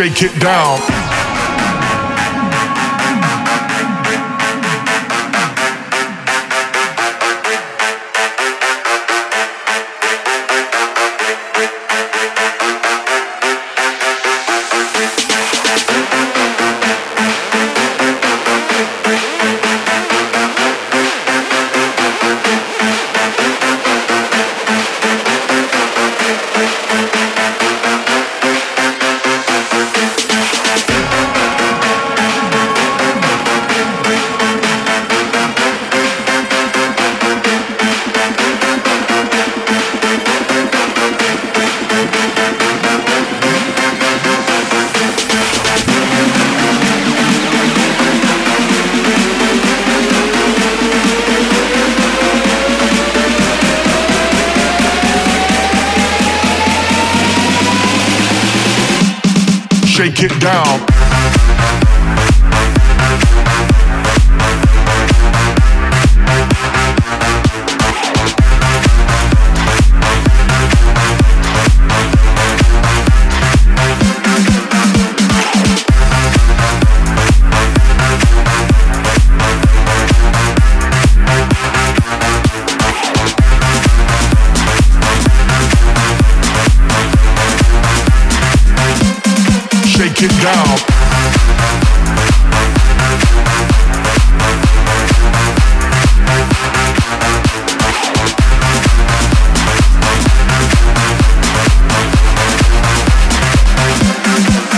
shake it down. Shake it down.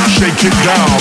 Shake it down. Shake it down.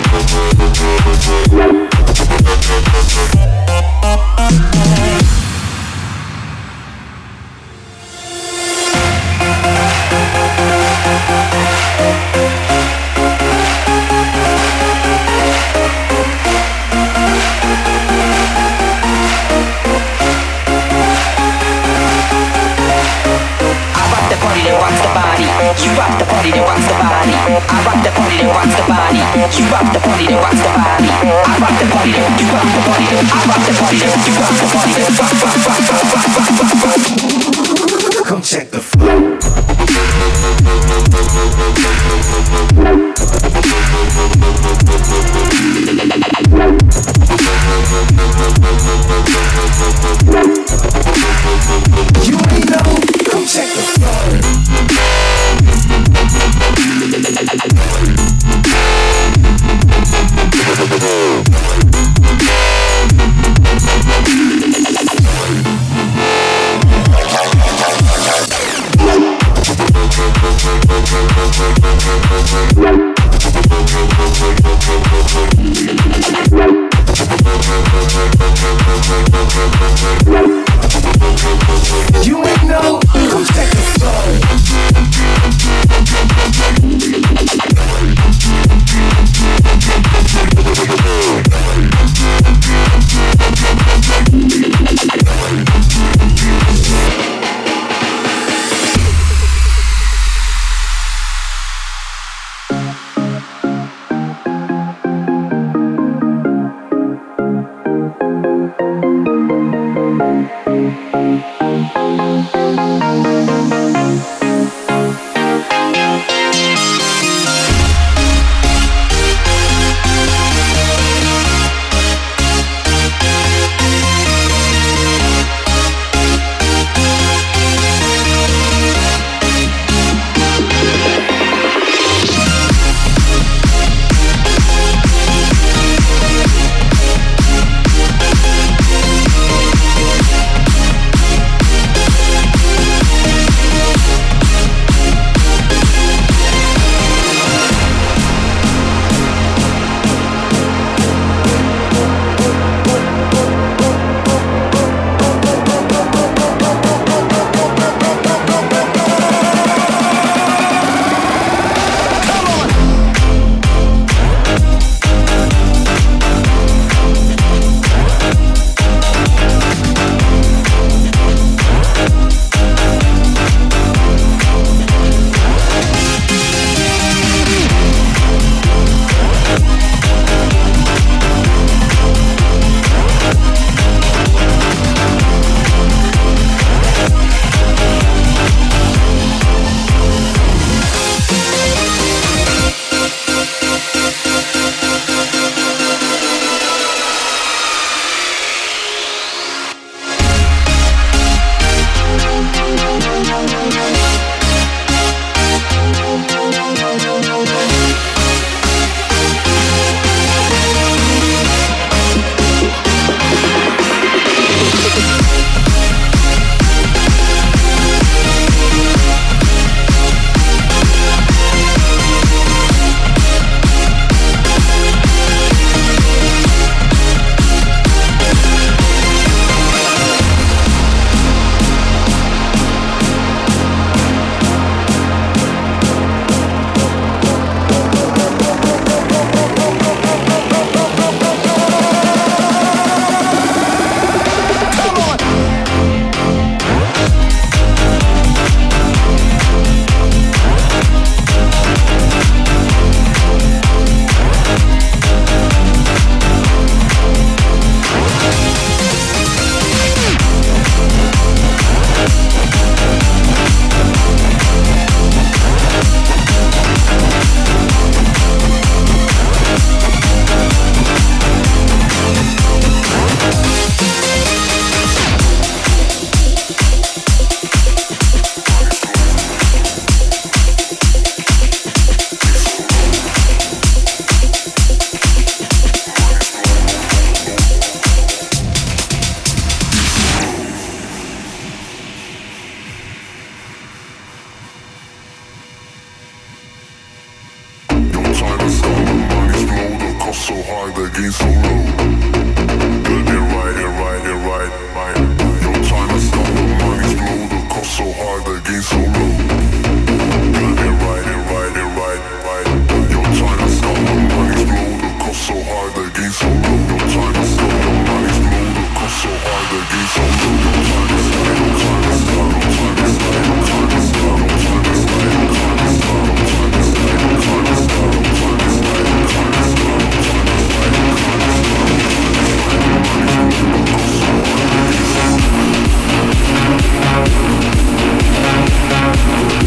again so low. Build it right and right and right, right. Your time has stopped, the money's blow. The cost so hard again so low. Build it right and right and right, right. Your time has stopped, the money's blow. The cost so hard again so low. Your time has stopped, the money's blow. The cost so hard again so low. Your time has stopped, your time has stopped, your time has stopped, your time has stopped, your time has stopped, your time has stopped, your time has stopped, your time has stopped, your time has stopped. We'll be right back.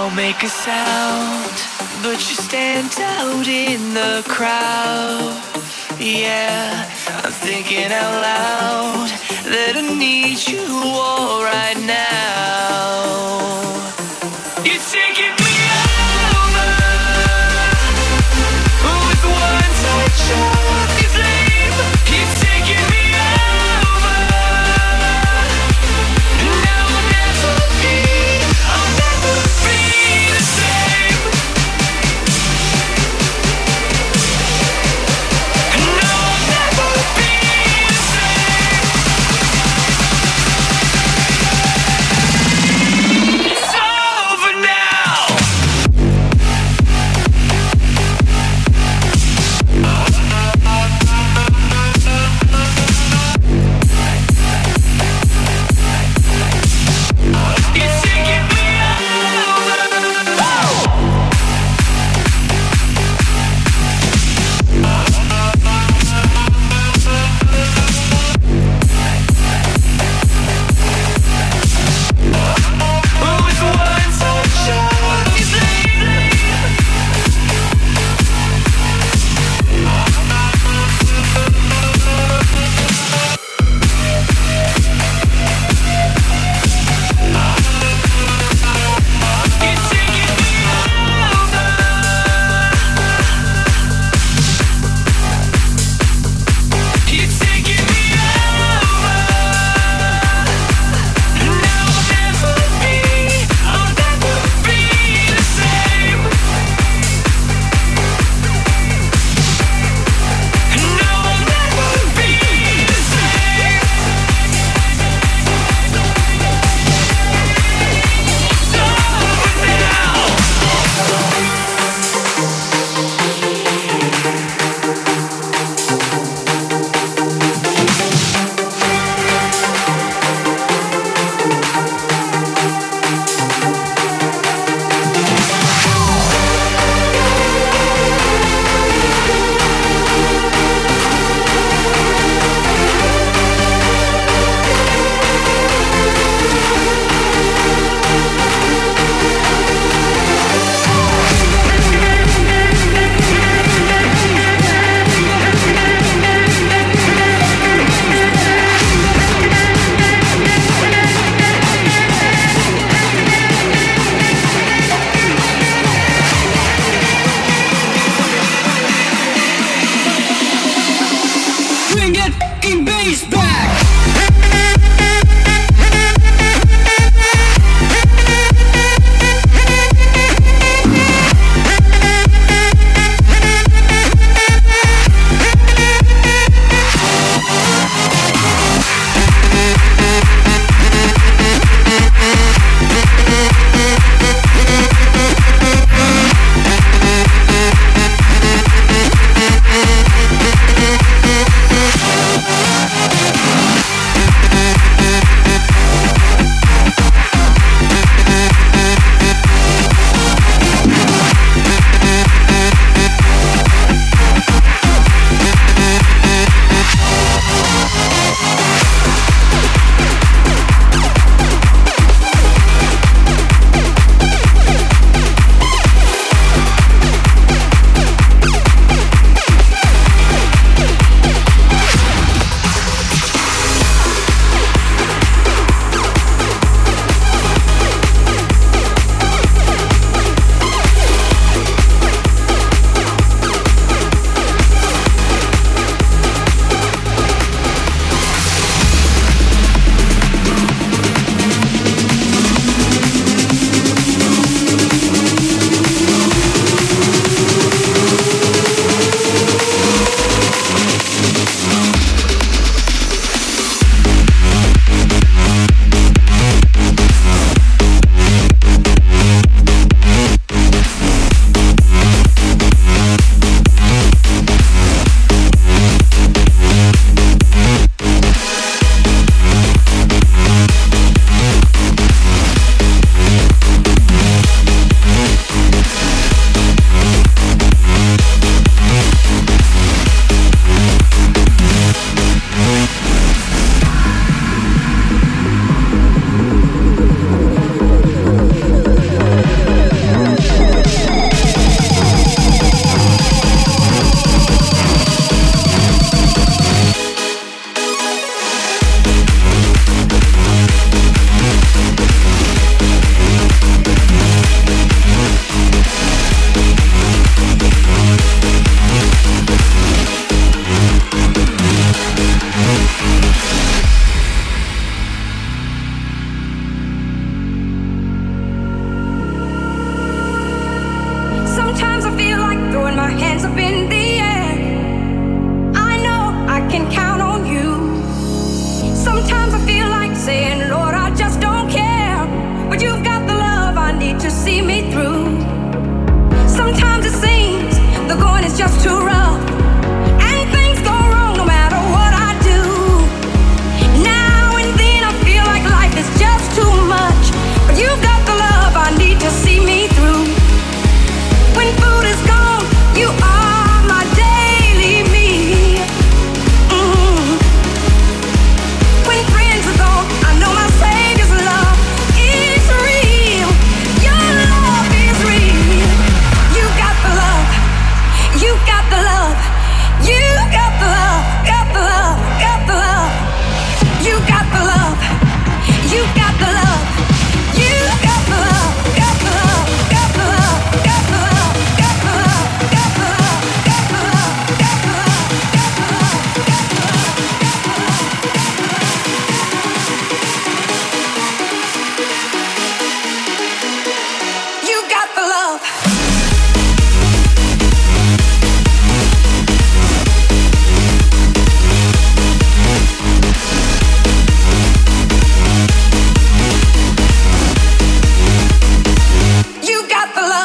don't make a sound, but you stand out in the crowd. Yeah, I'm thinking out loud that I need you all right now. You're taking me over with one touch of your flame. You're taking me over, now I'll never be, I'll never be the same. No, I'll never be the same.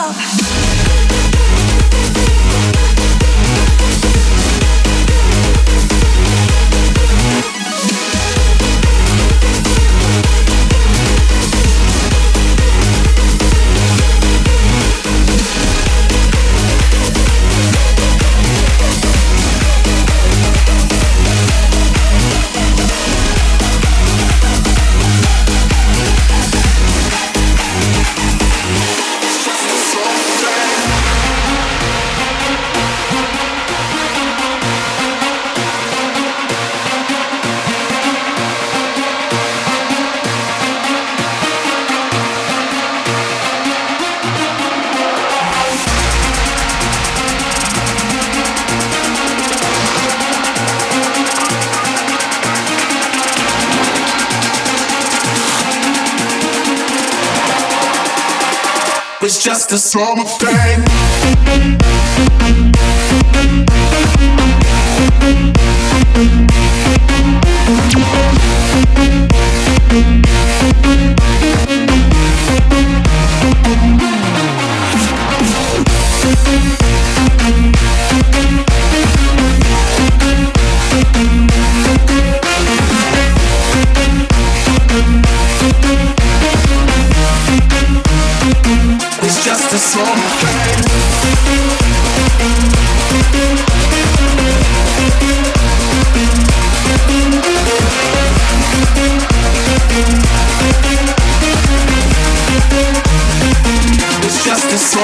It's just a summer It's just a summer thing. It's just a summer thing. It's just a summer thing. It's just a summer thing.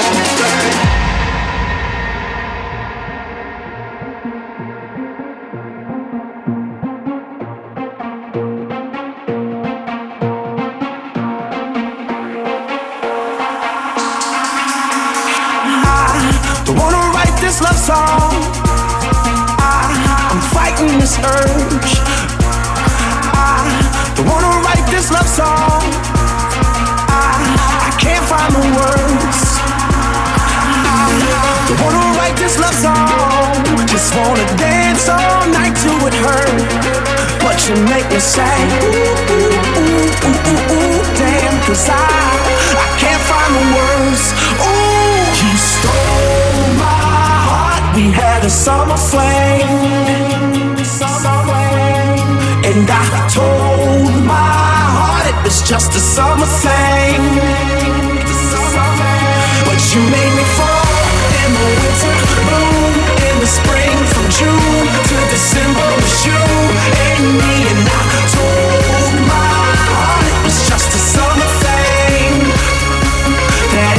That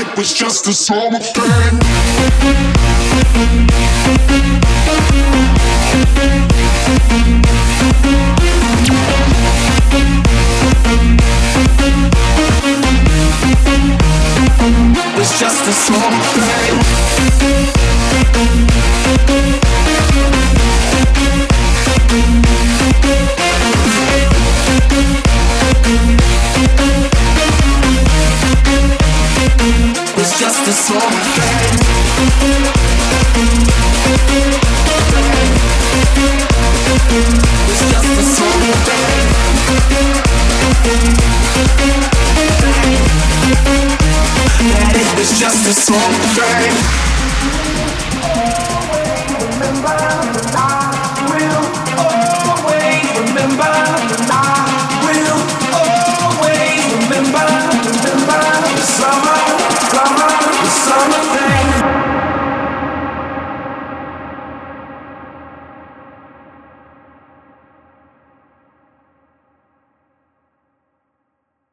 it was just a summer thing.